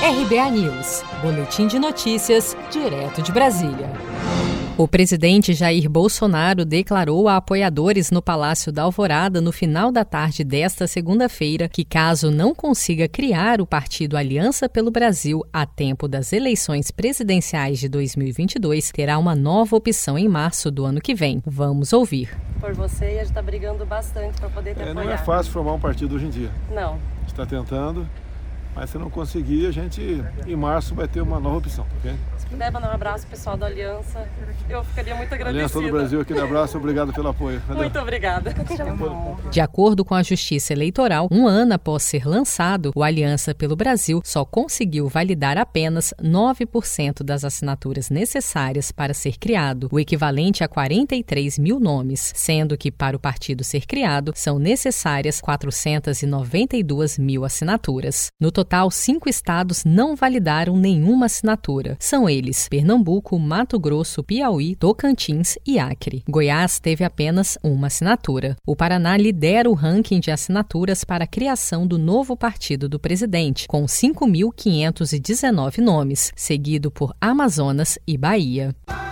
RBA News, boletim de notícias, direto de Brasília. O presidente Jair Bolsonaro declarou a apoiadores no Palácio da Alvorada no final da tarde desta segunda-feira que, caso não consiga criar o Partido Aliança pelo Brasil a tempo das eleições presidenciais de 2022, terá uma nova opção em março do ano que vem. Vamos ouvir. Por você, a gente está brigando bastante para poder ter apoiado. Não é fácil formar um partido hoje em dia. Não. A gente está tentando. Mas se não conseguir, a gente, em março, vai ter uma nova opção, ok? Se puder mandar um abraço pro pessoal da Aliança, eu ficaria muito agradecida. Aliança do Brasil, aquele abraço, obrigado pelo apoio. Muito obrigada. De acordo com a Justiça Eleitoral, um ano após ser lançado, o Aliança pelo Brasil só conseguiu validar apenas 9% das assinaturas necessárias para ser criado, o equivalente a 43 mil nomes, sendo que, para o partido ser criado, são necessárias 492 mil assinaturas. No total, 5 estados não validaram nenhuma assinatura. São eles Pernambuco, Mato Grosso, Piauí, Tocantins e Acre. Goiás teve apenas uma assinatura. O Paraná lidera o ranking de assinaturas para a criação do novo partido do presidente, com 5.519 nomes, seguido por Amazonas e Bahia.